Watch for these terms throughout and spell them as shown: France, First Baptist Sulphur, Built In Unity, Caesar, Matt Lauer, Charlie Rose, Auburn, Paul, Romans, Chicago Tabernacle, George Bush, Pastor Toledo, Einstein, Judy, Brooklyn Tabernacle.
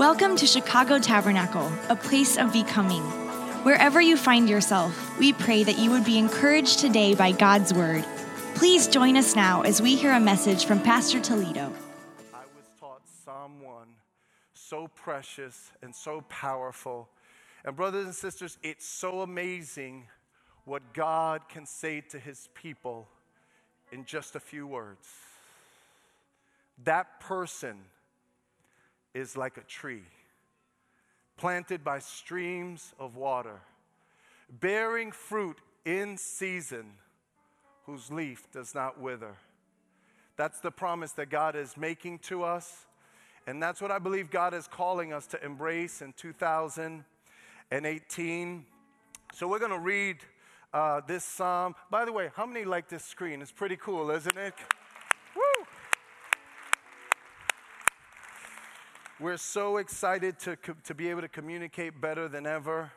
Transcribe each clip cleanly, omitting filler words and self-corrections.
Welcome to Chicago Tabernacle, a place of becoming. Wherever you find yourself, we pray that you would be encouraged today by God's word. Please join us now as we hear a message from Pastor Toledo. I was taught Psalm 1, so precious and so powerful. And brothers and sisters, it's so amazing what God can say to his people in just a few words. That person is like a tree planted by streams of water, bearing fruit in season, whose leaf does not wither. That's the promise that God is making to us, and that's what I believe God is calling us to embrace in 2018. So we're going to read this psalm. By the way, how many like this screen? It's pretty cool, isn't it? Woo! We're so excited to be able to communicate better than ever.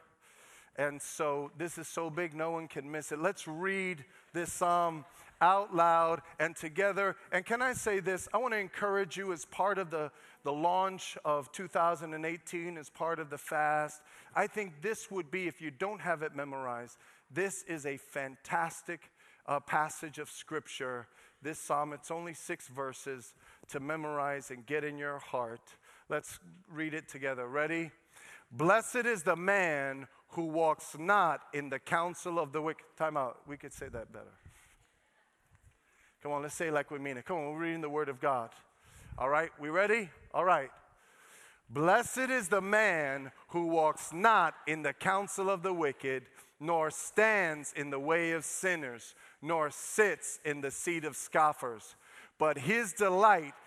And so this is so big, no one can miss it. Let's read this psalm out loud and together. And can I say this? I want to encourage you, as part of the launch of 2018, as part of the fast, I think this would be, if you don't have it memorized, this is a fantastic passage of Scripture. This psalm, it's only 6 verses to memorize and get in your heart. Let's read it together. Ready? Blessed is the man who walks not in the counsel of the wicked. Time out. We could say that better. Come on, let's say it like we mean it. Come on, we're reading the Word of God. All right, we ready? All right. Blessed is the man who walks not in the counsel of the wicked, nor stands in the way of sinners, nor sits in the seat of scoffers. But his delight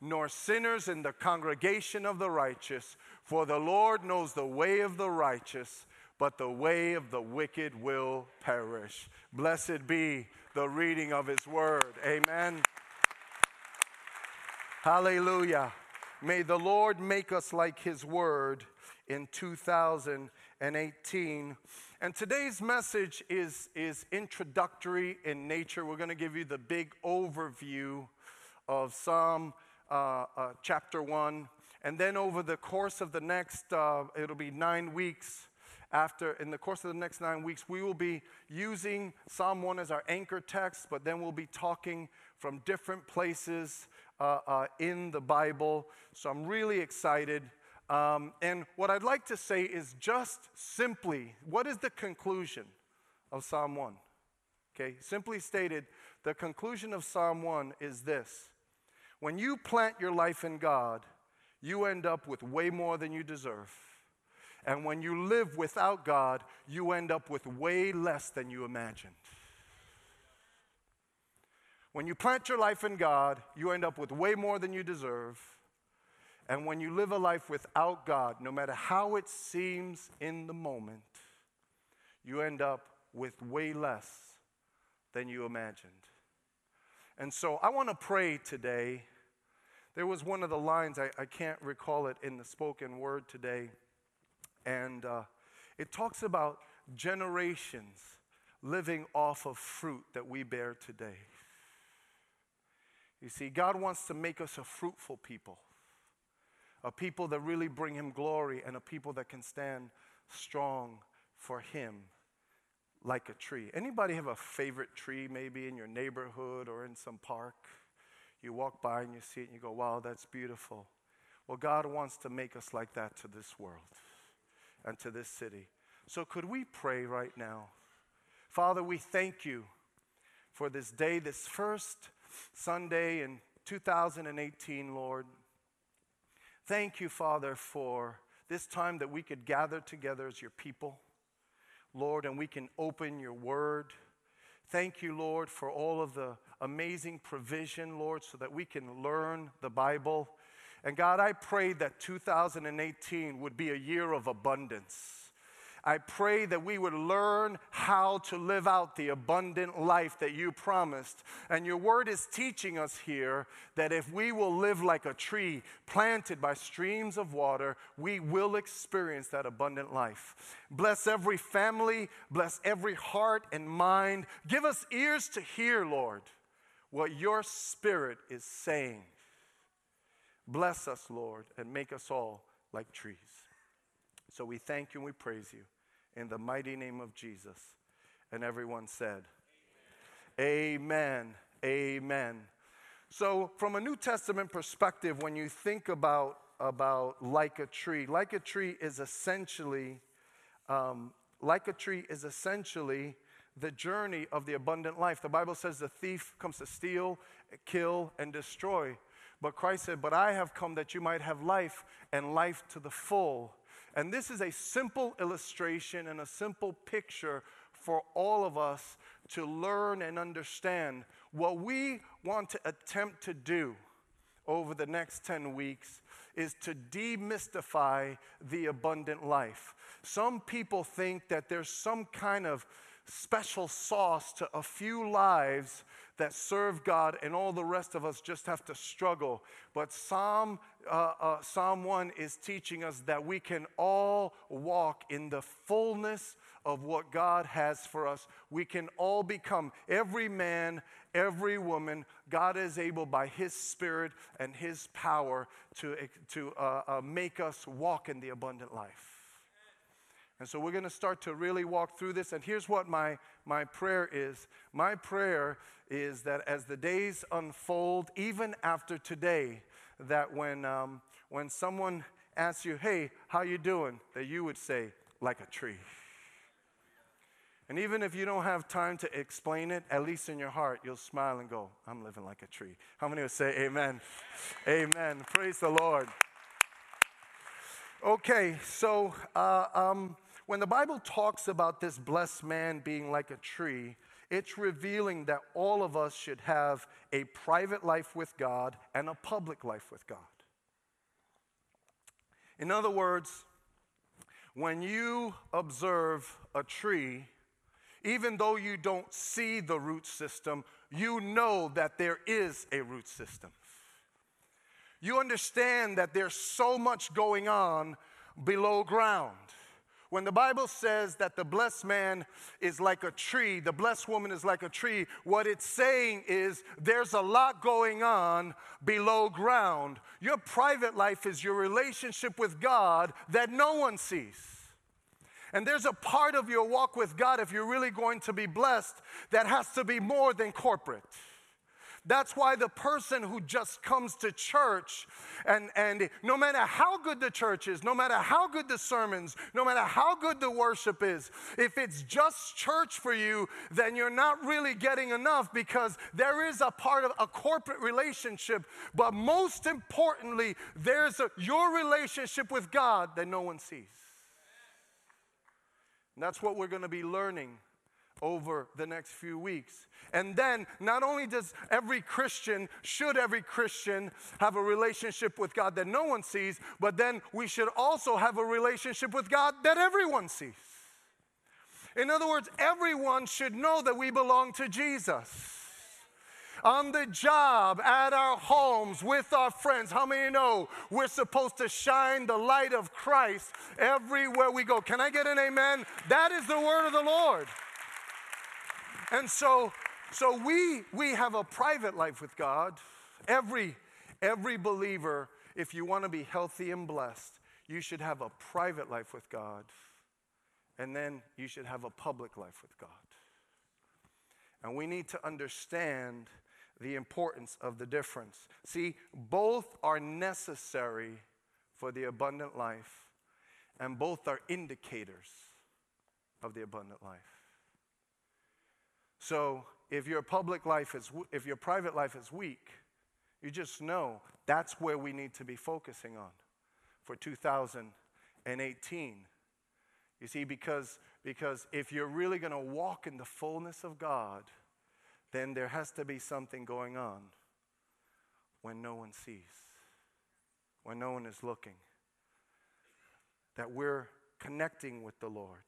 nor sinners in the congregation of the righteous. For the Lord knows the way of the righteous, but the way of the wicked will perish. Blessed be the reading of his word. Amen. Hallelujah. May the Lord make us like his word in 2018. And today's message is introductory in nature. We're going to give you the big overview of Psalm chapter 1. And then over the course of the next, it'll be 9 weeks after, in the course of the next 9 weeks, we will be using Psalm 1 as our anchor text, but then we'll be talking from different places in the Bible. So I'm really excited. And what I'd like to say is just simply, what is the conclusion of Psalm 1? Okay, simply stated, the conclusion of Psalm 1 is this. When you plant your life in God, you end up with way more than you deserve. And when you live without God, you end up with way less than you imagined. When you plant your life in God, you end up with way more than you deserve. And when you live a life without God, no matter how it seems in the moment, you end up with way less than you imagined. And so I want to pray today. There was one of the lines, I can't recall it, in the spoken word today. And it talks about generations living off of fruit that we bear today. You see, God wants to make us a fruitful people, a people that really bring him glory, and a people that can stand strong for him like a tree. Anybody have a favorite tree maybe in your neighborhood or in some park? You walk by and you see it and you go, wow, that's beautiful. Well, God wants to make us like that to this world and to this city. So could we pray right now? Father, we thank you for this day, this first Sunday in 2018, Lord. Thank you, Father, for this time that we could gather together as your people, Lord, and we can open your word. Thank you, Lord, for all of the amazing provision, Lord, so that we can learn the Bible And God, I pray that 2018 would be a year of abundance. I pray that we would learn how to live out the abundant life that you promised. And your word is teaching us here that if we will live like a tree planted by streams of water, we will experience that abundant life. Bless every family, bless every heart and mind. Give us ears to hear, Lord, what your Spirit is saying. Bless us, Lord, and make us all like trees. So we thank you and we praise you. In the mighty name of Jesus. And everyone said, Amen. Amen. So from a New Testament perspective, when you think about like a tree is essentially, the journey of the abundant life. The Bible says the thief comes to steal, kill, and destroy. But Christ said, but I have come that you might have life and life to the full. And this is a simple illustration and a simple picture for all of us to learn and understand. What we want to attempt to do over the next 10 weeks is to demystify the abundant life. Some people think that there's some kind of special sauce to a few lives that serve God, and all the rest of us just have to struggle. But Psalm 1 is teaching us that we can all walk in the fullness of what God has for us. We can all become, every man, every woman, God is able by his Spirit and his power to make us walk in the abundant life. And so we're going to start to really walk through this. And here's what my prayer is. My prayer is that as the days unfold, even after today, that when someone asks you, hey, how you doing? That you would say, like a tree. And even if you don't have time to explain it, at least in your heart, you'll smile and go, I'm living like a tree. How many would say amen? Amen. Praise the Lord. Okay, so when the Bible talks about this blessed man being like a tree, it's revealing that all of us should have a private life with God and a public life with God. In other words, when you observe a tree, even though you don't see the root system, you know that there is a root system. You understand that there's so much going on below ground. When the Bible says that the blessed man is like a tree, the blessed woman is like a tree, what it's saying is there's a lot going on below ground. Your private life is your relationship with God that no one sees. And there's a part of your walk with God, if you're really going to be blessed, that has to be more than corporate. That's why the person who just comes to church and no matter how good the church is, no matter how good the sermons, no matter how good the worship is, if it's just church for you, then you're not really getting enough, because there is a part of a corporate relationship. But most importantly, there's your relationship with God that no one sees. And that's what we're going to be learning over the next few weeks. And then not only should every Christian have a relationship with God that no one sees, but then we should also have a relationship with God that everyone sees. In other words, everyone should know that we belong to Jesus. On the job, at our homes, with our friends. How many know we're supposed to shine the light of Christ everywhere we go? Can I get an amen? That is the word of the Lord. And so we have a private life with God. Every believer, if you want to be healthy and blessed, you should have a private life with God. And then you should have a public life with God. And we need to understand the importance of the difference. See, both are necessary for the abundant life, and both are indicators of the abundant life. So if your private life is weak, you just know that's where we need to be focusing on for 2018. You see, because if you're really going to walk in the fullness of God, then there has to be something going on when no one sees. when no one is looking. That we're connecting with the Lord.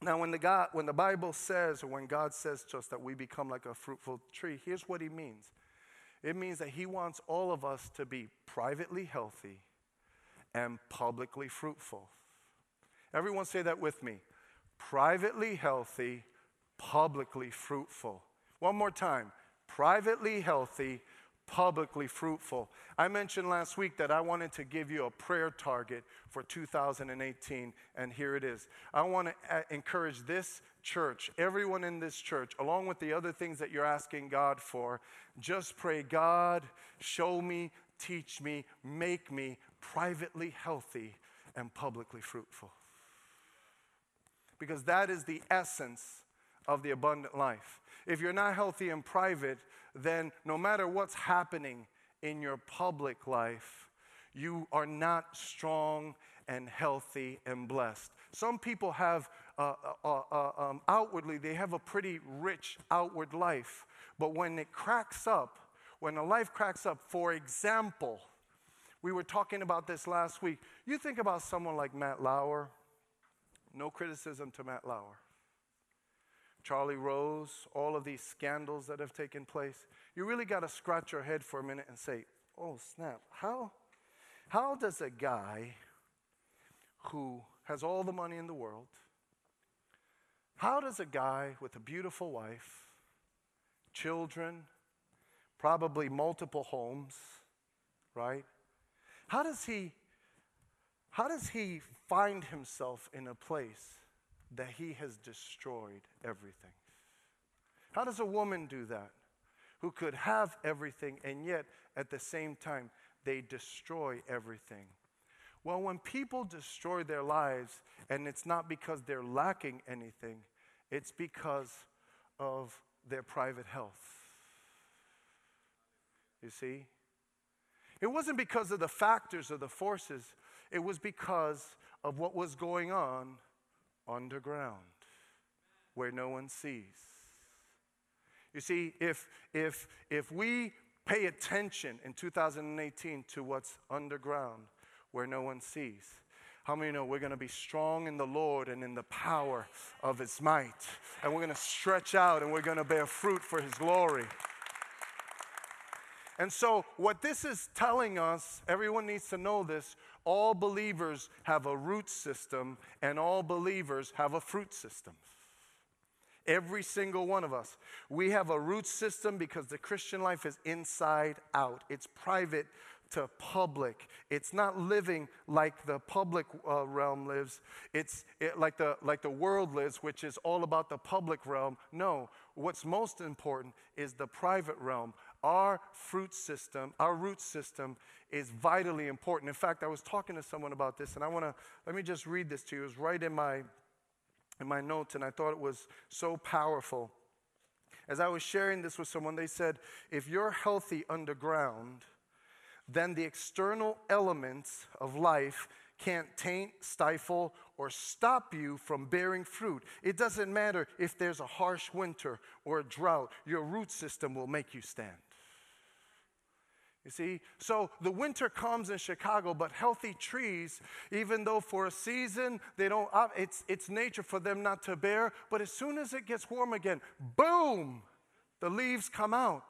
Now, when the Bible says, or when God says to us that we become like a fruitful tree, here's what he means. It means that he wants all of us to be privately healthy and publicly fruitful. Everyone say that with me. Privately healthy, publicly fruitful. One more time. Privately healthy, publicly fruitful. I mentioned last week that I wanted to give you a prayer target for 2018, and here it is. I want to encourage this church, everyone in this church, along with the other things that you're asking God for, just pray, God, show me, teach me, make me privately healthy and publicly fruitful. Because that is the essence of the abundant life. If you're not healthy in private, then no matter what's happening in your public life, you are not strong and healthy and blessed. Some people have, outwardly, they have a pretty rich outward life. But when it cracks up, when a life cracks up, for example, we were talking about this last week. You think about someone like Matt Lauer. No criticism to Matt Lauer. Charlie Rose, all of these scandals that have taken place. You really got to scratch your head for a minute and say, oh, snap, how does a guy who has all the money in the world, how does a guy with a beautiful wife, children, probably multiple homes, right? How does he find himself in a place that he has destroyed everything? How does a woman do that, who could have everything and yet at the same time they destroy everything? Well, when people destroy their lives, and it's not because they're lacking anything, it's because of their private health. You see? It wasn't because of the factors or the forces. It was because of what was going on underground, where no one sees. You see, if we pay attention in 2018 to what's underground, where no one sees, how many know we're going to be strong in the Lord and in the power of his might? And we're going to stretch out and we're going to bear fruit for his glory. And so what this is telling us, everyone needs to know this, all believers have a root system and all believers have a fruit system. Every single one of us. We have a root system because the Christian life is inside out. It's private to public. It's not living like the public realm lives. It's like the world lives, which is all about the public realm. No, what's most important is the private realm. Our root system is vitally important. In fact, I was talking to someone about this, and let me just read this to you. It was right in my notes, and I thought it was so powerful. As I was sharing this with someone, they said, if you're healthy underground, then the external elements of life can't taint, stifle, or stop you from bearing fruit. It doesn't matter if there's a harsh winter or a drought. Your root system will make you stand. You see? So the winter comes in Chicago, but healthy trees, even though for a season they don't, it's nature for them not to bear, but as soon as it gets warm again, boom, the leaves come out.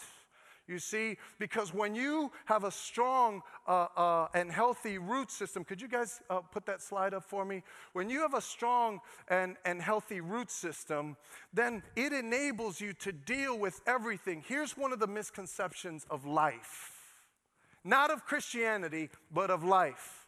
You see, because when you have a strong and healthy root system, could you guys put that slide up for me? When you have a strong and healthy root system, then it enables you to deal with everything. Here's one of the misconceptions of life. Not of Christianity, but of life.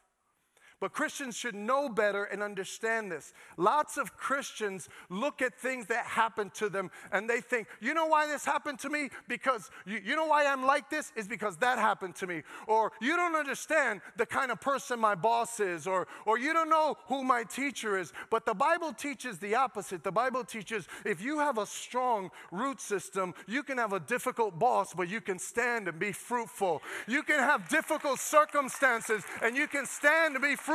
But Christians should know better and understand this. Lots of Christians look at things that happen to them and they think, you know why this happened to me? Because you know why I'm like this? It's because that happened to me. Or you don't understand the kind of person my boss is. Or you don't know who my teacher is. But the Bible teaches the opposite. The Bible teaches if you have a strong root system, you can have a difficult boss, but you can stand and be fruitful. You can have difficult circumstances and you can stand and be fruitful.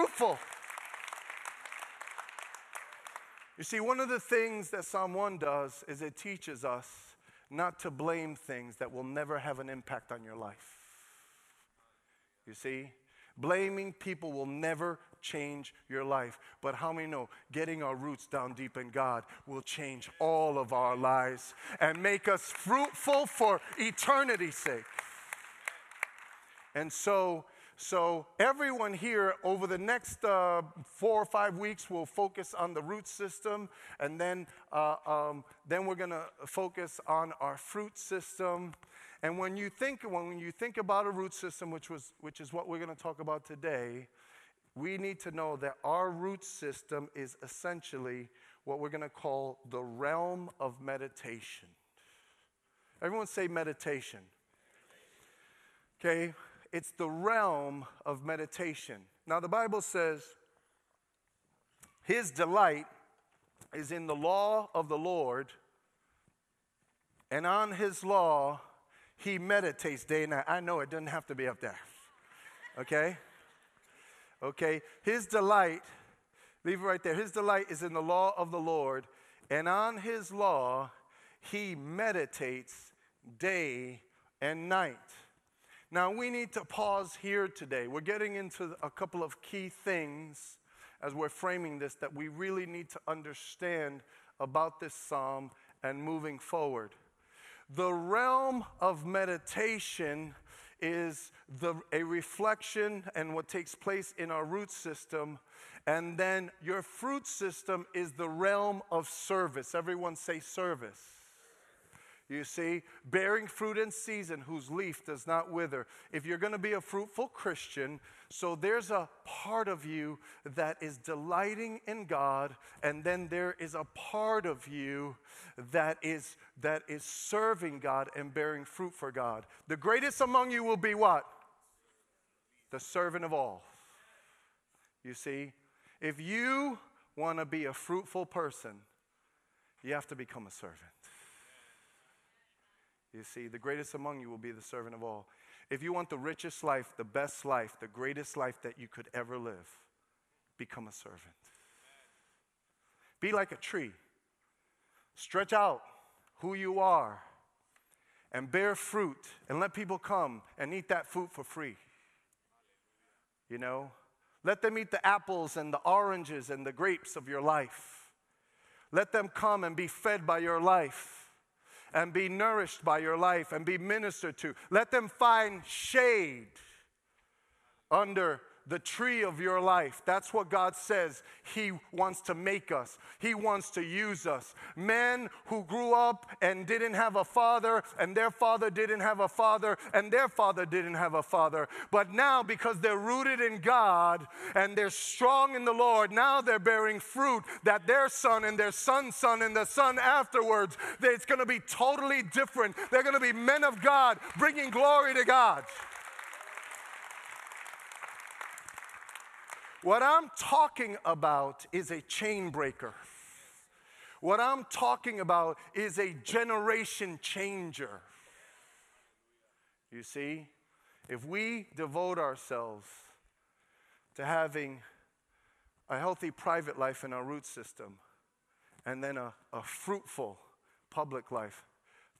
You see, one of the things that Psalm 1 does is it teaches us not to blame things that will never have an impact on your life. you see? Blaming people will never change your life. But how many know getting our roots down deep in God will change all of our lives and make us fruitful for eternity's sake? And so everyone here over the next 4 or 5 weeks will focus on the root system, and then we're going to focus on our fruit system. And when you think about a root system, which is what we're going to talk about today, we need to know that our root system is essentially what we're going to call the realm of meditation. Everyone say meditation. Okay? It's the realm of meditation. Now, the Bible says, his delight is in the law of the Lord, and on his law he meditates day and night. I know it doesn't have to be up there. Okay? Okay? His delight, leave it right there. His delight is in the law of the Lord, and on his law he meditates day and night. Now, we need to pause here today. We're getting into a couple of key things as we're framing this that we really need to understand about this psalm and moving forward. The realm of meditation is a reflection and what takes place in our root system. And then your fruit system is the realm of service. Everyone say service. You see, bearing fruit in season, whose leaf does not wither. If you're going to be a fruitful Christian, so there's a part of you that is delighting in God, and then there is a part of you that is serving God and bearing fruit for God. The greatest among you will be what? The servant of all. You see, if you want to be a fruitful person, you have to become a servant. You see, the greatest among you will be the servant of all. If you want the richest life, the best life, the greatest life that you could ever live, become a servant. Be like a tree. Stretch out who you are and bear fruit and let people come and eat that fruit for free. You know, let them eat the apples and the oranges and the grapes of your life. Let them come and be fed by your life, and be nourished by your life, and be ministered to. Let them find shade under the tree of your life. That's what God says he wants to make us. He wants to use us. Men who grew up and didn't have a father, and their father didn't have a father, and their father didn't have a father. But now, because they're rooted in God and they're strong in the Lord, now they're bearing fruit that their son and their son's son and the son afterwards, it's going to be totally different. They're going to be men of God, bringing glory to God. What I'm talking about is a chain breaker. What I'm talking about is a generation changer. You see, if we devote ourselves to having a healthy private life in our root system and then a fruitful public life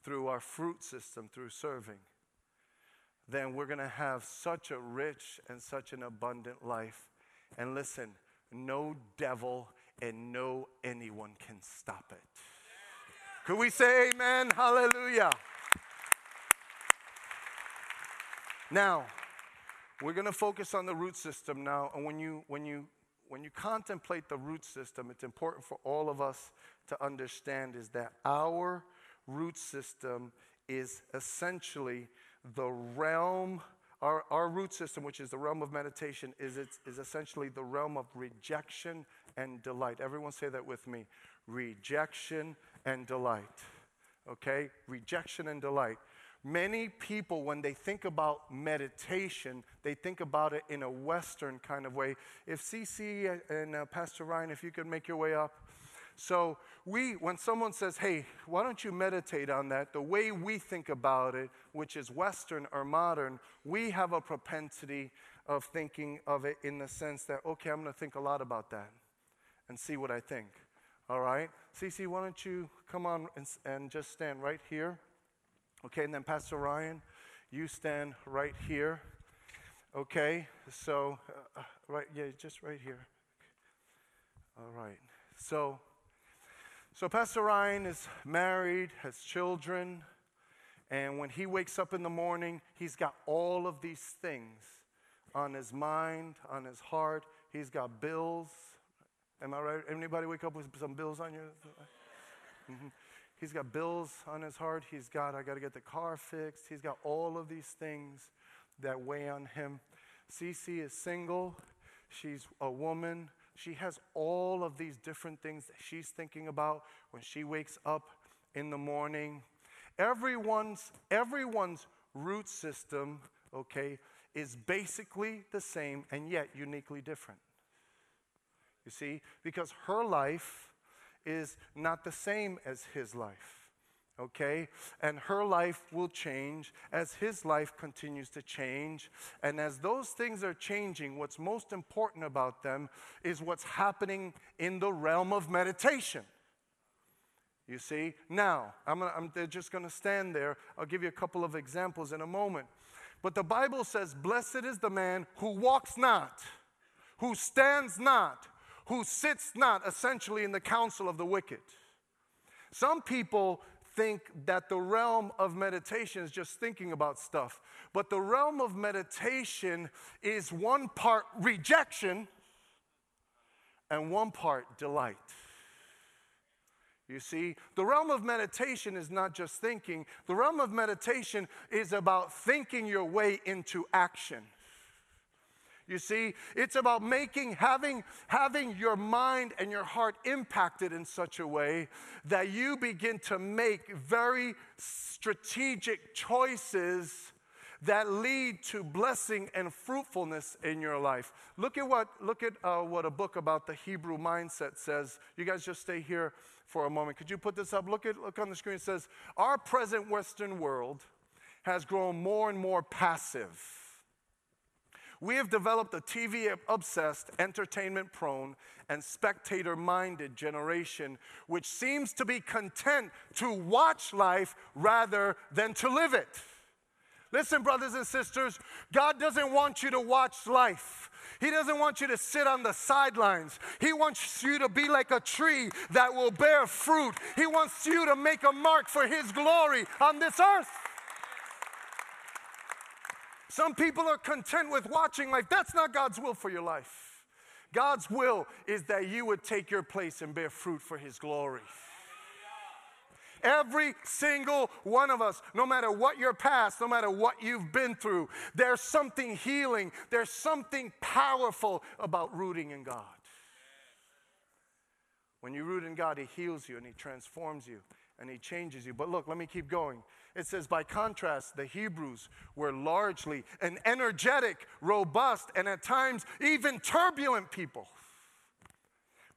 through our fruit system, through serving, then we're going to have such a rich and such an abundant life. And listen, no devil and no anyone can stop it. Could we say amen? Hallelujah. Now, we're going to focus on the root system now. And when you contemplate the root system, it's important for all of us to understand is that our root system is essentially the realm. Our root system, which is the realm of meditation, is essentially the realm of rejection and delight. Everyone say that with me. Rejection and delight. Okay? Rejection and delight. Many people, when they think about meditation, they think about it in a Western kind of way. If CC and Pastor Ryan, if you could make your way up. So when someone says, hey, why don't you meditate on that, the way we think about it, which is Western or modern, we have a propensity of thinking of it in the sense that, okay, I'm going to think a lot about that and see what I think. All right? Cece, why don't you come on and just stand right here. Okay, and then Pastor Ryan, you stand right here. Okay, so right, yeah, just right here. All right, so Pastor Ryan is married, has children, and when he wakes up in the morning, he's got all of these things on his mind, on his heart. He's got bills. Am I right? Anybody wake up with some bills on you? Mm-hmm. He's got bills on his heart. He's got, I got to get the car fixed. He's got all of these things that weigh on him. Cece is single. She's a woman. She has all of these different things that she's thinking about when she wakes up in the morning. Everyone's root system, okay, is basically the same and yet uniquely different. You see, because her life is not the same as his life, okay? And her life will change as his life continues to change. And as those things are changing, what's most important about them is what's happening in the realm of meditation. You see? Now, they're just going to stand there. I'll give you a couple of examples in a moment. But the Bible says, blessed is the man who walks not, who stands not, who sits not, essentially, in the counsel of the wicked. Some people think that the realm of meditation is just thinking about stuff. But the realm of meditation is one part rejection and one part delight. You see, the realm of meditation is not just thinking. The realm of meditation is about thinking your way into action. You see, it's about having your mind and your heart impacted in such a way that you begin to make very strategic choices that lead to blessing and fruitfulness in your life. Look at what a book about the Hebrew mindset says. You guys just stay here for a moment. Could you put this up? Look on the screen. It says, our present Western world has grown more and more passive. We have developed a TV-obsessed, entertainment-prone, and spectator-minded generation which seems to be content to watch life rather than to live it. Listen, brothers and sisters, God doesn't want you to watch life. He doesn't want you to sit on the sidelines. He wants you to be like a tree that will bear fruit. He wants you to make a mark for His glory on this earth. Some people are content with watching life. That's not God's will for your life. God's will is that you would take your place and bear fruit for His glory. Every single one of us, no matter what your past, no matter what you've been through, there's something healing, there's something powerful about rooting in God. When you root in God, He heals you and He transforms you and He changes you. But look, let me keep going. It says, by contrast, the Hebrews were largely an energetic, robust, and at times even turbulent people.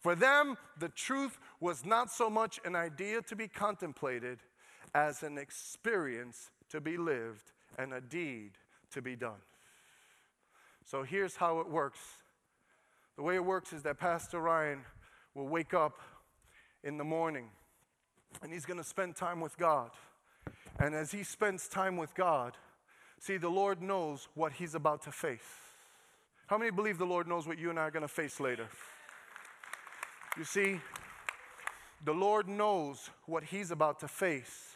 For them, the truth was not so much an idea to be contemplated as an experience to be lived and a deed to be done. So here's how it works. The way it works is that Pastor Ryan will wake up in the morning and he's going to spend time with God. And as he spends time with God, see, the Lord knows what he's about to face. How many believe the Lord knows what you and I are going to face later? You see, the Lord knows what He's about to face.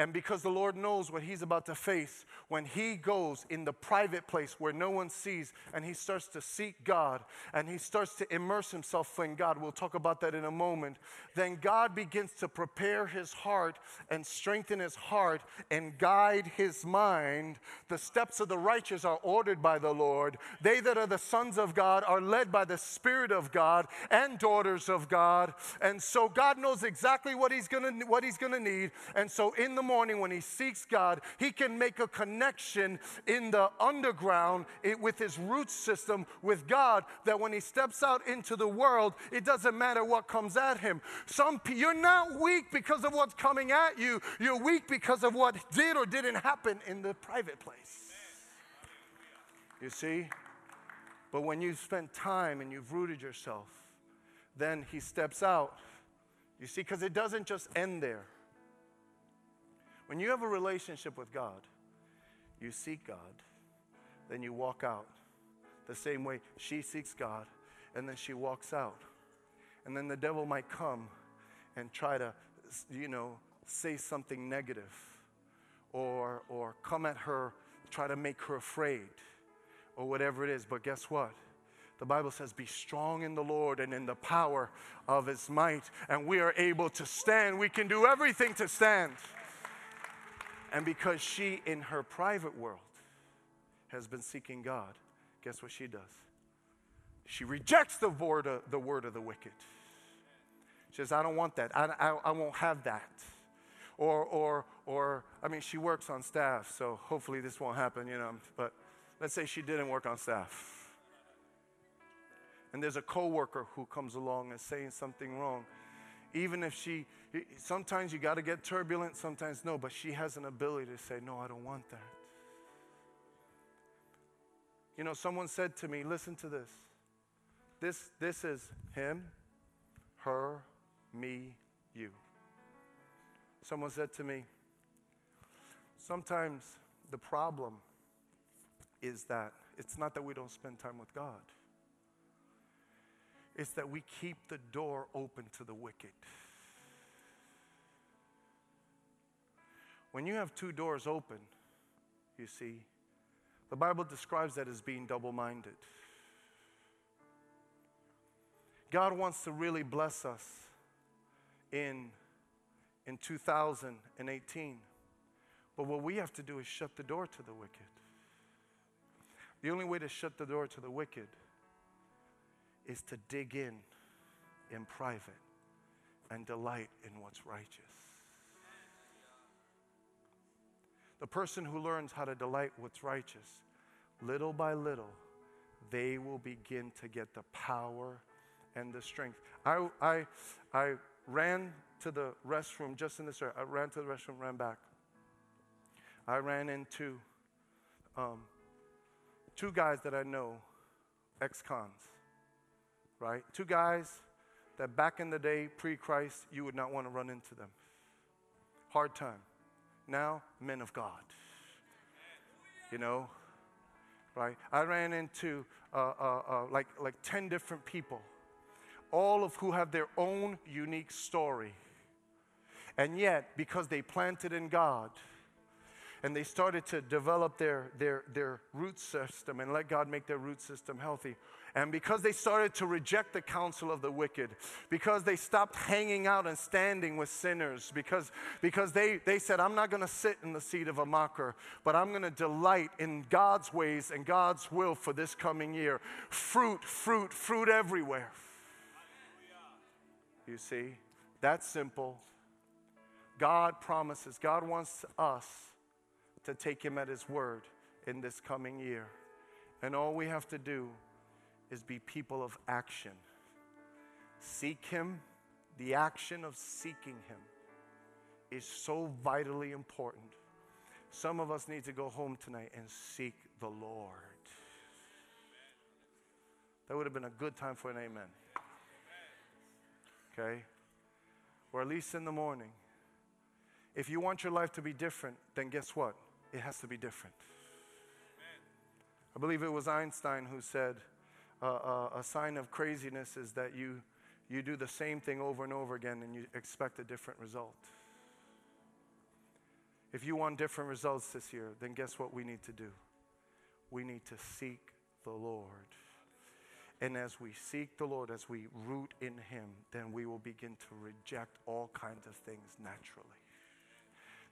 And because the Lord knows what He's about to face, when He goes in the private place where no one sees and He starts to seek God and He starts to immerse Himself in God, we'll talk about that in a moment, then God begins to prepare His heart and strengthen His heart and guide His mind. The steps of the righteous are ordered by the Lord. They that are the sons of God are led by the Spirit of God and daughters of God. And so God knows exactly what He's gonna need. And so in the morning when he seeks God, he can make a connection in the underground with his root system with God, that when he steps out into the world, it doesn't matter what comes at him. You're not weak because of what's coming at you. You're weak because of what did or didn't happen in the private place. You see? But when you spend time and you've rooted yourself, then he steps out. You see, because it doesn't just end there. When you have a relationship with God, you seek God, then you walk out. The same way she seeks God, and then she walks out. And then the devil might come and try to, say something negative or come at her, try to make her afraid or whatever it is. But guess what? The Bible says, be strong in the Lord and in the power of his might. And we are able to stand. We can do everything to stand. And because she, in her private world, has been seeking God, guess what she does? She rejects the word of the wicked. She says, I don't want that. I won't have that. Or she works on staff, so hopefully this won't happen, But let's say she didn't work on staff. And there's a coworker who comes along and saying something wrong. Even if she, sometimes you got to get turbulent, sometimes no, but she has an ability to say, no, I don't want that. Someone said to me, listen to this. This is him, her, me, you. Someone said to me, sometimes the problem is that it's not that we don't spend time with God. It's that we keep the door open to the wicked. When you have two doors open, you see, the Bible describes that as being double-minded. God wants to really bless us in 2018. But what we have to do is shut the door to the wicked. The only way to shut the door to the wicked is to dig in private and delight in what's righteous. The person who learns how to delight what's righteous, little by little, they will begin to get the power and the strength. I ran to the restroom just in this area. I ran to the restroom, ran back. I ran into two guys that I know, ex-cons, right? Two guys that back in the day, pre-Christ, you would not want to run into them. Hard time. Now, men of God, right? I ran into like 10 different people, all of who have their own unique story. And yet, because they planted in God and they started to develop their root system and let God make their root system healthy, and because they started to reject the counsel of the wicked, because they stopped hanging out and standing with sinners, because they said, I'm not going to sit in the seat of a mocker, but I'm going to delight in God's ways and God's will for this coming year. Fruit, fruit, fruit everywhere. You see, that's simple. God promises. God wants us to take him at his word in this coming year. And all we have to do is be people of action. Seek him. The action of seeking him is so vitally important. Some of us need to go home tonight and seek the Lord. That would have been a good time for an amen. Okay? Or at least in the morning. If you want your life to be different, then guess what? It has to be different. I believe it was Einstein who said, a sign of craziness is that you do the same thing over and over again and you expect a different result. If you want different results this year, then guess what we need to do? We need to seek the Lord. And as we seek the Lord, as we root in him, then we will begin to reject all kinds of things naturally.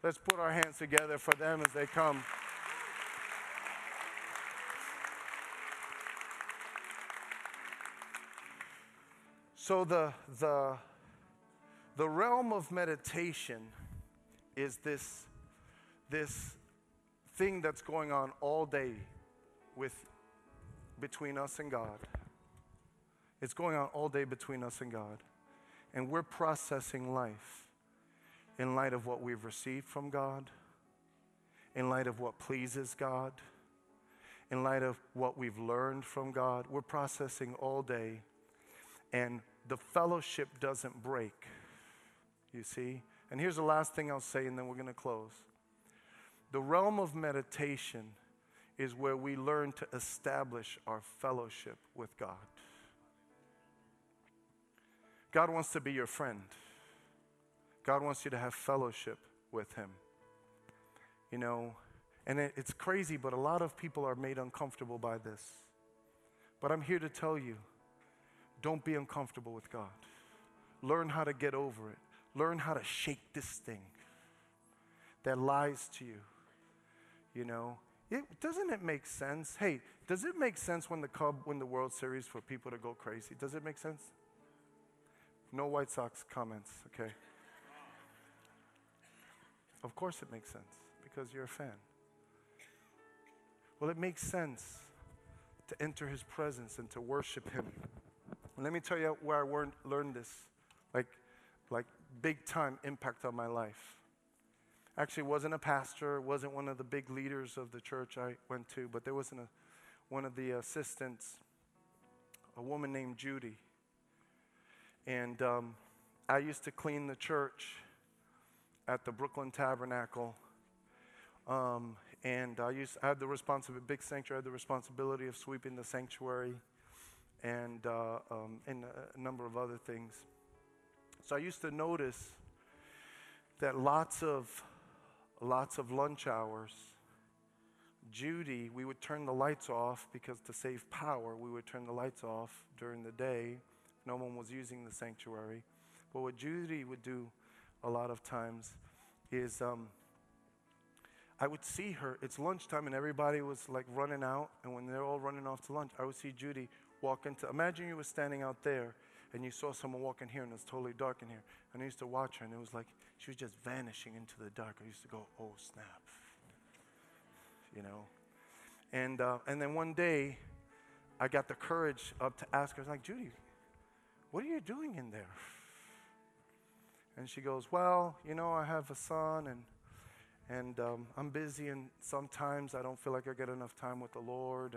Let's put our hands together for them as they come. So the realm of meditation is this thing that's going on all day between us and God. It's going on all day between us and God. And we're processing life in light of what we've received from God, in light of what pleases God, in light of what we've learned from God. We're processing all day, and the fellowship doesn't break, you see? And here's the last thing I'll say, and then we're going to close. The realm of meditation is where we learn to establish our fellowship with God. God wants to be your friend. God wants you to have fellowship with him. You know, and it's crazy, but a lot of people are made uncomfortable by this. But I'm here to tell you, don't be uncomfortable with God. Learn how to get over it. Learn how to shake this thing that lies to you. You know, doesn't it make sense? Hey, does it make sense when the Cubs win the World Series for people to go crazy? Does it make sense? No White Sox comments, okay? Of course it makes sense because you're a fan. Well, it makes sense to enter his presence and to worship him. And let me tell you where I learned this, like big time impact on my life. Actually, wasn't a pastor, wasn't one of the big leaders of the church I went to, but there was one of the assistants, a woman named Judy. And I used to clean the church at the Brooklyn Tabernacle. And I had the responsibility, big sanctuary, I had the responsibility of sweeping the sanctuary and a number of other things. So I used to notice that lots of lunch hours, Judy, we would turn the lights off because to save power, we would turn the lights off during the day. No one was using the sanctuary. But what Judy would do a lot of times is I would see her. It's lunchtime and everybody was like running out. And when they're all running off to lunch, I would see Judy walk into, imagine you were standing out there and you saw someone walk in here and it was totally dark in here. And I used to watch her and it was like she was just vanishing into the dark. I used to go, oh, snap, you know. And then one day I got the courage up to ask her, I was like, Judy, what are you doing in there? And she goes, well, you know, I have a son and I'm busy and sometimes I don't feel like I get enough time with the Lord.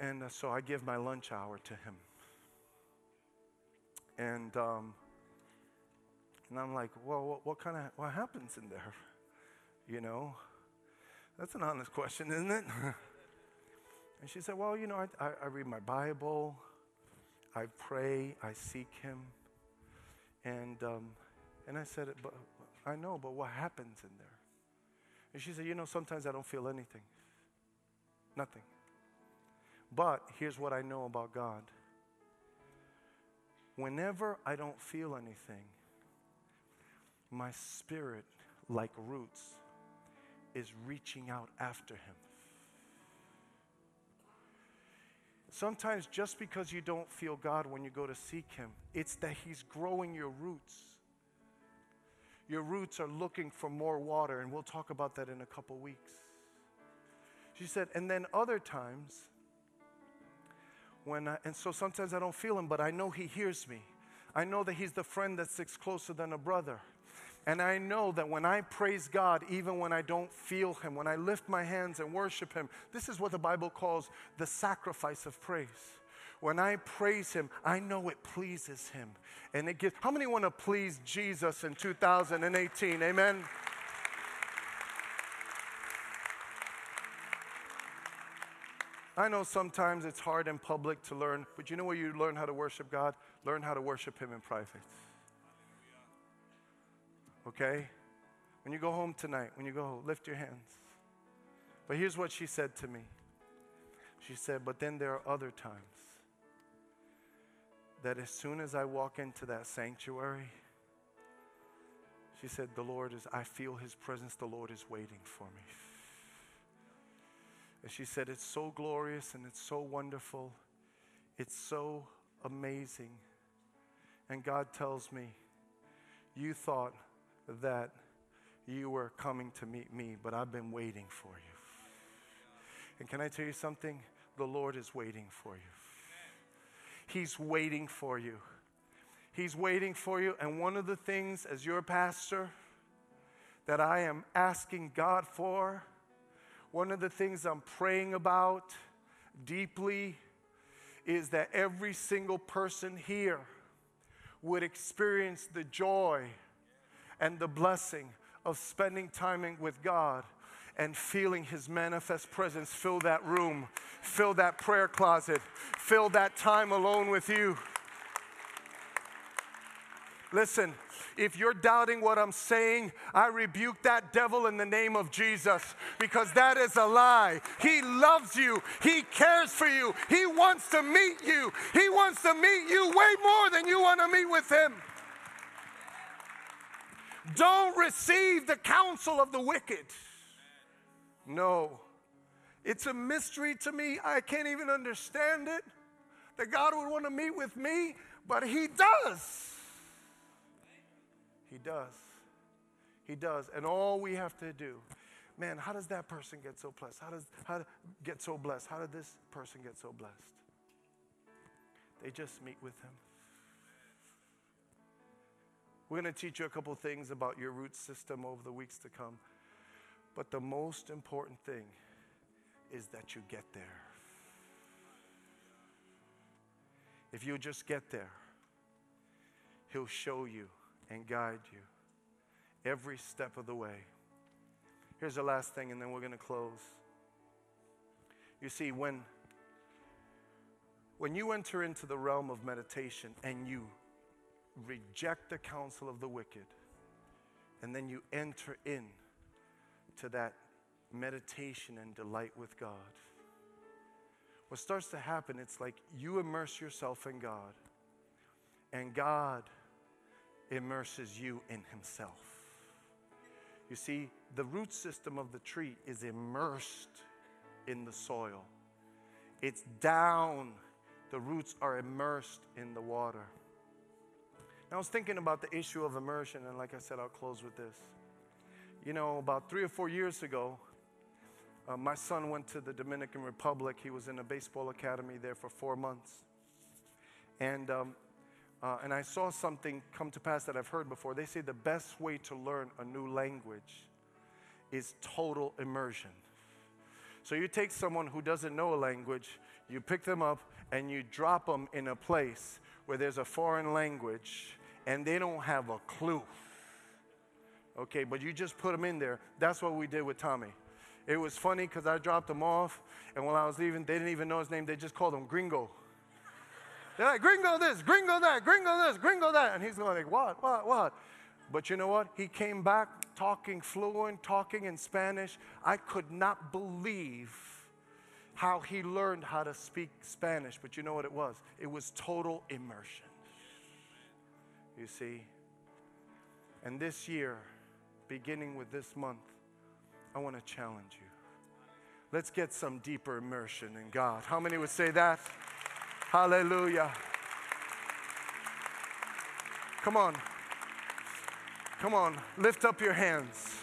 And so I give my lunch hour to him. And I'm like, well, what happens in there? You know, that's an honest question, isn't it? And she said, well, you know, I read my Bible. I pray, I seek him. And I said, but I know, but what happens in there? And she said, you know, sometimes I don't feel anything, nothing. But here's what I know about God. Whenever I don't feel anything, my spirit, like roots, is reaching out after him. Sometimes just because you don't feel God when you go to seek him, it's that he's growing your roots. Your roots are looking for more water, and we'll talk about that in a couple weeks. She said, and then other times, and so sometimes I don't feel him, but I know he hears me. I know that he's the friend that sticks closer than a brother. And I know that when I praise God, even when I don't feel him, when I lift my hands and worship him, this is what the Bible calls the sacrifice of praise. When I praise him, I know it pleases him. And it gives, how many want to please Jesus in 2018? Amen. I know sometimes it's hard in public to learn, but you know where you learn how to worship God? Learn how to worship him in private. Okay? When you go home tonight, when you go home, lift your hands. But here's what she said to me. She said, but then there are other times that as soon as I walk into that sanctuary, she said, I feel his presence, the Lord is waiting for me. And she said, it's so glorious and it's so wonderful. It's so amazing. And God tells me, you thought that you were coming to meet me, but I've been waiting for you. And can I tell you something? The Lord is waiting for you. He's waiting for you. He's waiting for you. And one of the things as your pastor that I am asking God for, one of the things I'm praying about deeply is that every single person here would experience the joy and the blessing of spending time with God. and feeling his manifest presence fill that room, fill that prayer closet, fill that time alone with you. Listen, if you're doubting what I'm saying, I rebuke that devil in the name of Jesus, because that is a lie. He loves you. He cares for you. He wants to meet you. He wants to meet you way more than you want to meet with him. Don't receive the counsel of the wicked. No. It's a mystery to me. I can't even understand it, that God would want to meet with me, but he does. He does. He does. And all we have to do, man, how does that person get so blessed? How did this person get so blessed? They just meet with him. We're going to teach you a couple things about your root system over the weeks to come. But the most important thing is that you get there. If you just get there, he'll show you and guide you every step of the way. Here's the last thing, and then we're going to close. You see, when you enter into the realm of meditation and you reject the counsel of the wicked, and then you enter in to that meditation and delight with God, what starts to happen, it's like you immerse yourself in God, and God immerses you in himself. You see, the root system of the tree is immersed in the soil. It's down. The roots are immersed in the water. And I was thinking about the issue of immersion, and like I said, I'll close with this. You know, about 3 or 4 years ago, my son went to the Dominican Republic. He was in a baseball academy there for 4 months. And I saw something come to pass that I've heard before. They say the best way to learn a new language is total immersion. So you take someone who doesn't know a language, you pick them up, and you drop them in a place where there's a foreign language, and they don't have a clue. Okay, but you just put them in there. That's what we did with Tommy. It was funny because I dropped him off, and when I was leaving, they didn't even know his name. They just called him Gringo. They're like, Gringo this, Gringo that, Gringo this, Gringo that. And he's going like, what? But you know what? He came back talking fluent, talking in Spanish. I could not believe how he learned how to speak Spanish. But you know what it was? It was total immersion. You see? And this year, beginning with this month, I want to challenge you. Let's get some deeper immersion in God. How many would say that? Hallelujah. Come on. Come on. Lift up your hands.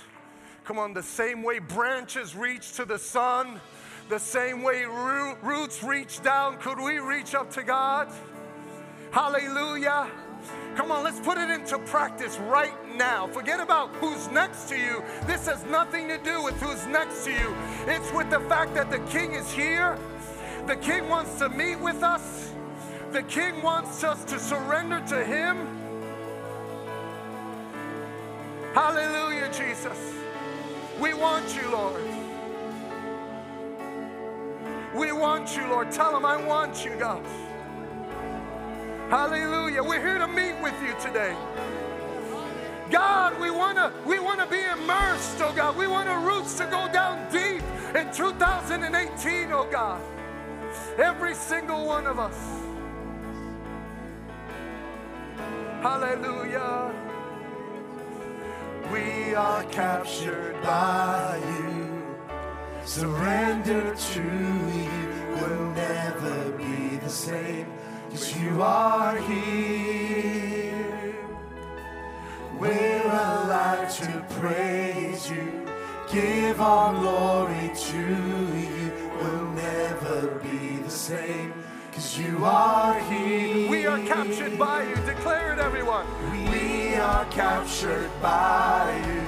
Come on. The same way branches reach to the sun, the same way roots reach down, could we reach up to God? Hallelujah. Come on. Let's put it into practice right now. Forget about who's next to you. This has nothing to do with who's next to you. It's with the fact that the King is here. The King wants to meet with us. The King wants us to surrender to him. Hallelujah, Jesus. We want you, Lord. We want you, Lord. Tell him, I want you, God. Hallelujah. We're here to meet with you today. God, we want to be immersed, oh God. We want our roots to go down deep in 2018, oh God. Every single one of us. Hallelujah. We are captured by you. Surrender to you. We'll never be the same. 'Cause you are here. We're alive to praise you. Give our glory to you. We'll never be the same, 'cause you are here. We are captured by you. Declare it, everyone. We are captured by you.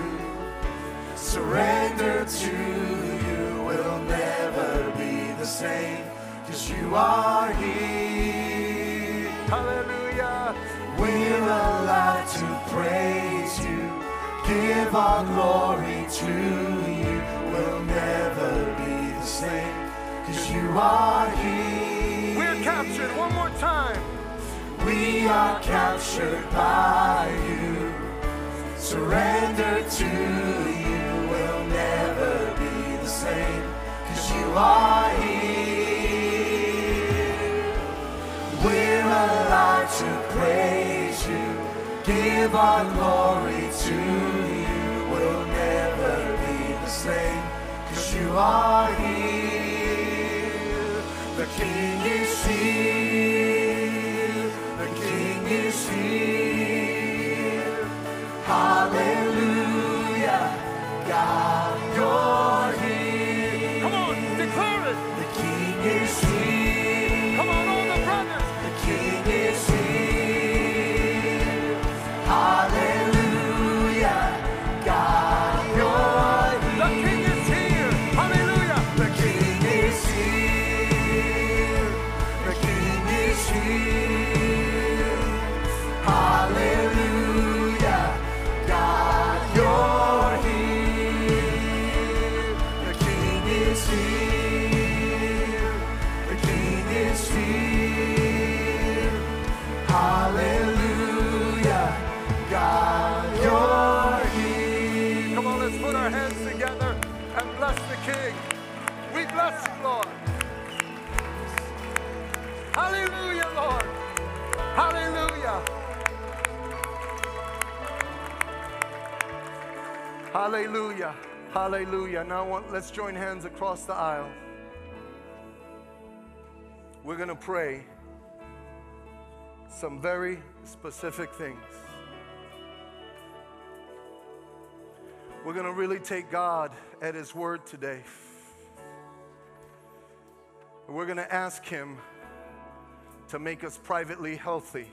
Surrender to you. We'll never be the same, 'cause you are here. Hallelujah. We're alive to praise you. Give our glory to you. We'll slain, 'cause you are He. We're captured one more time. We are captured by you. Surrender to you will never be the same, 'cause you are here. We're alive to praise you. Give our glory to you. We'll never be the same, 'cause you are here. The King is here. The King is here. Hallelujah. God, you're here. Come on, declare it. The King is here. Come on, all the brothers. The King is here. Hallelujah, God, you're here. The King is here. Hallelujah. The King is here. The King is here. Hallelujah, God, you're here. The King is here. The King is here. Hallelujah. King. We bless you, Lord. Hallelujah, Lord. Hallelujah. Hallelujah. Hallelujah. Now let's join hands across the aisle. We're going to pray some very specific things. We're going to really take God at His word today. We're going to ask Him to make us privately healthy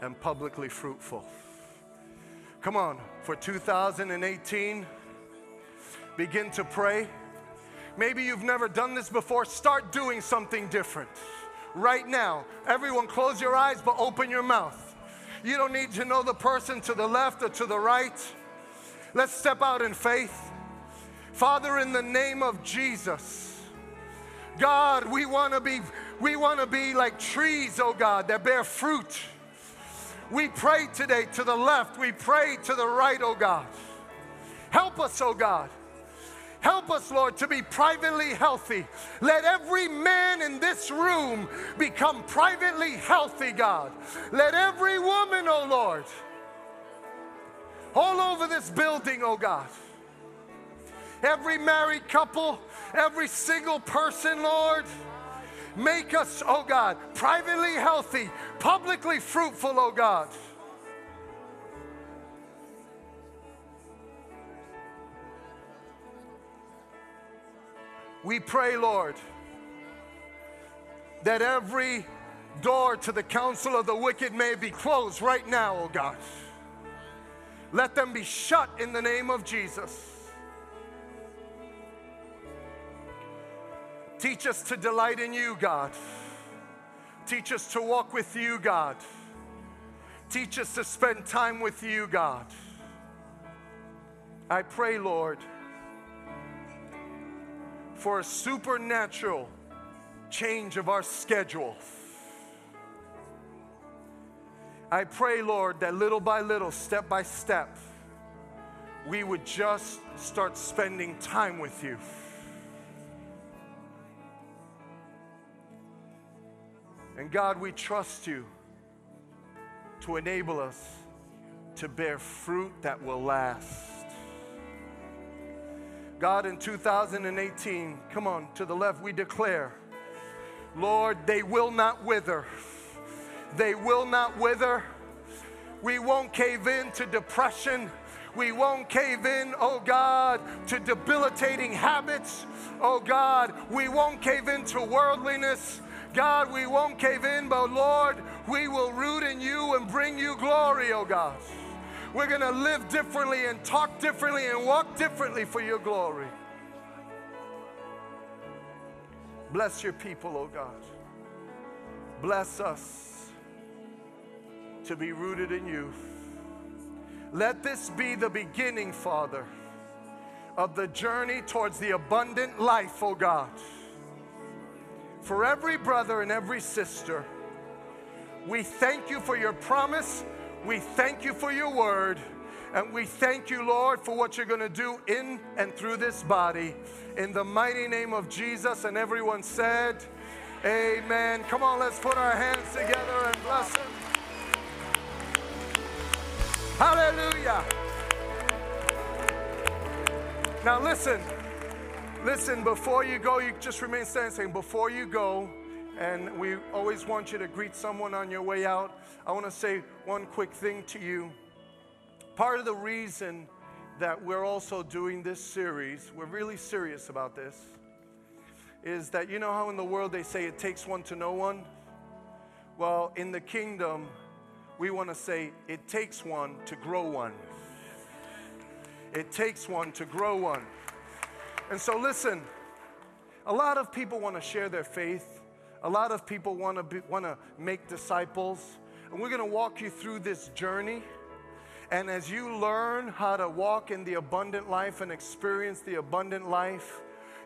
and publicly fruitful. Come on, for 2018, begin to pray. Maybe you've never done this before. Start doing something different. Right now, everyone close your eyes but open your mouth. You don't need to know the person to the left or to the right. Let's step out in faith. Father, in the name of Jesus, God, we want to be like trees, oh God, that bear fruit. We pray today to the left. We pray to the right, oh God. Help us, oh God. Help us, Lord, to be privately healthy. Let every man in this room become privately healthy, God. Let every woman, oh Lord, all over this building, oh God. Every married couple, every single person, Lord, make us, oh God, privately healthy, publicly fruitful, oh God. We pray, Lord, that every door to the counsel of the wicked may be closed right now, oh God. Let them be shut in the name of Jesus. Teach us to delight in you, God. Teach us to walk with you, God. Teach us to spend time with you, God. I pray, Lord, for a supernatural change of our schedule. I pray, Lord, that little by little, step by step, we would just start spending time with you. And God, we trust you to enable us to bear fruit that will last. God, in 2018, come on, to the left, we declare, Lord, they will not wither. They will not wither. We won't cave in to depression. We won't cave in, oh God, to debilitating habits. Oh God, we won't cave in to worldliness. God, we won't cave in, but Lord, we will root in you and bring you glory, oh God. We're going to live differently and talk differently and walk differently for your glory. Bless your people, oh God. Bless us to be rooted in you. Let this be the beginning, Father, of the journey towards the abundant life, oh God. For every brother and every sister, we thank you for your promise. We thank you for your word. And we thank you, Lord, for what you're going to do in and through this body. In the mighty name of Jesus. And everyone said, amen. Come on, let's put our hands together and bless him. Hallelujah. Now listen, before you go, you just remain standing, saying, before you go, and we always want you to greet someone on your way out, I want to say one quick thing to you. Part of the reason that we're also doing this series, we're really serious about this, is that you know how in the world they say it takes one to know one? Well, in the kingdom, we want to say it takes one to grow one. It takes one to grow one. And so listen, a lot of people want to share their faith. A lot of people want to make disciples. And we're going to walk you through this journey. And as you learn how to walk in the abundant life and experience the abundant life,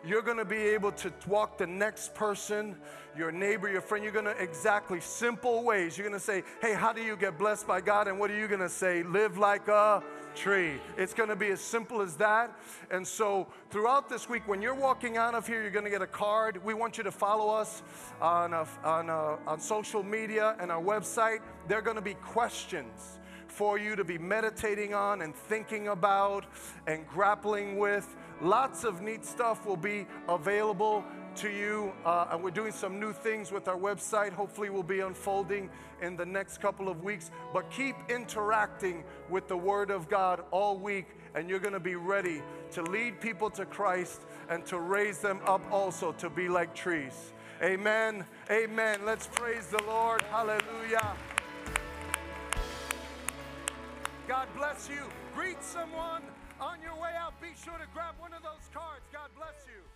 you're going to be able to walk the next person, your neighbor, your friend. You're going to exactly simple ways. You're going to say, hey, how do you get blessed by God? And what are you going to say? Live like a tree. It's going to be as simple as that. And so throughout this week, when you're walking out of here, you're going to get a card. We want you to follow us on social media and our website. There are going to be questions for you to be meditating on and thinking about and grappling with. Lots of neat stuff will be available to you. And we're doing some new things with our website. Hopefully we'll be unfolding in the next couple of weeks. But keep interacting with the Word of God all week, and you're going to be ready to lead people to Christ and to raise them up also to be like trees. Amen. Amen. Let's praise the Lord. Hallelujah. God bless you. Greet someone on your way out. Be sure to grab one of those cards. God bless you.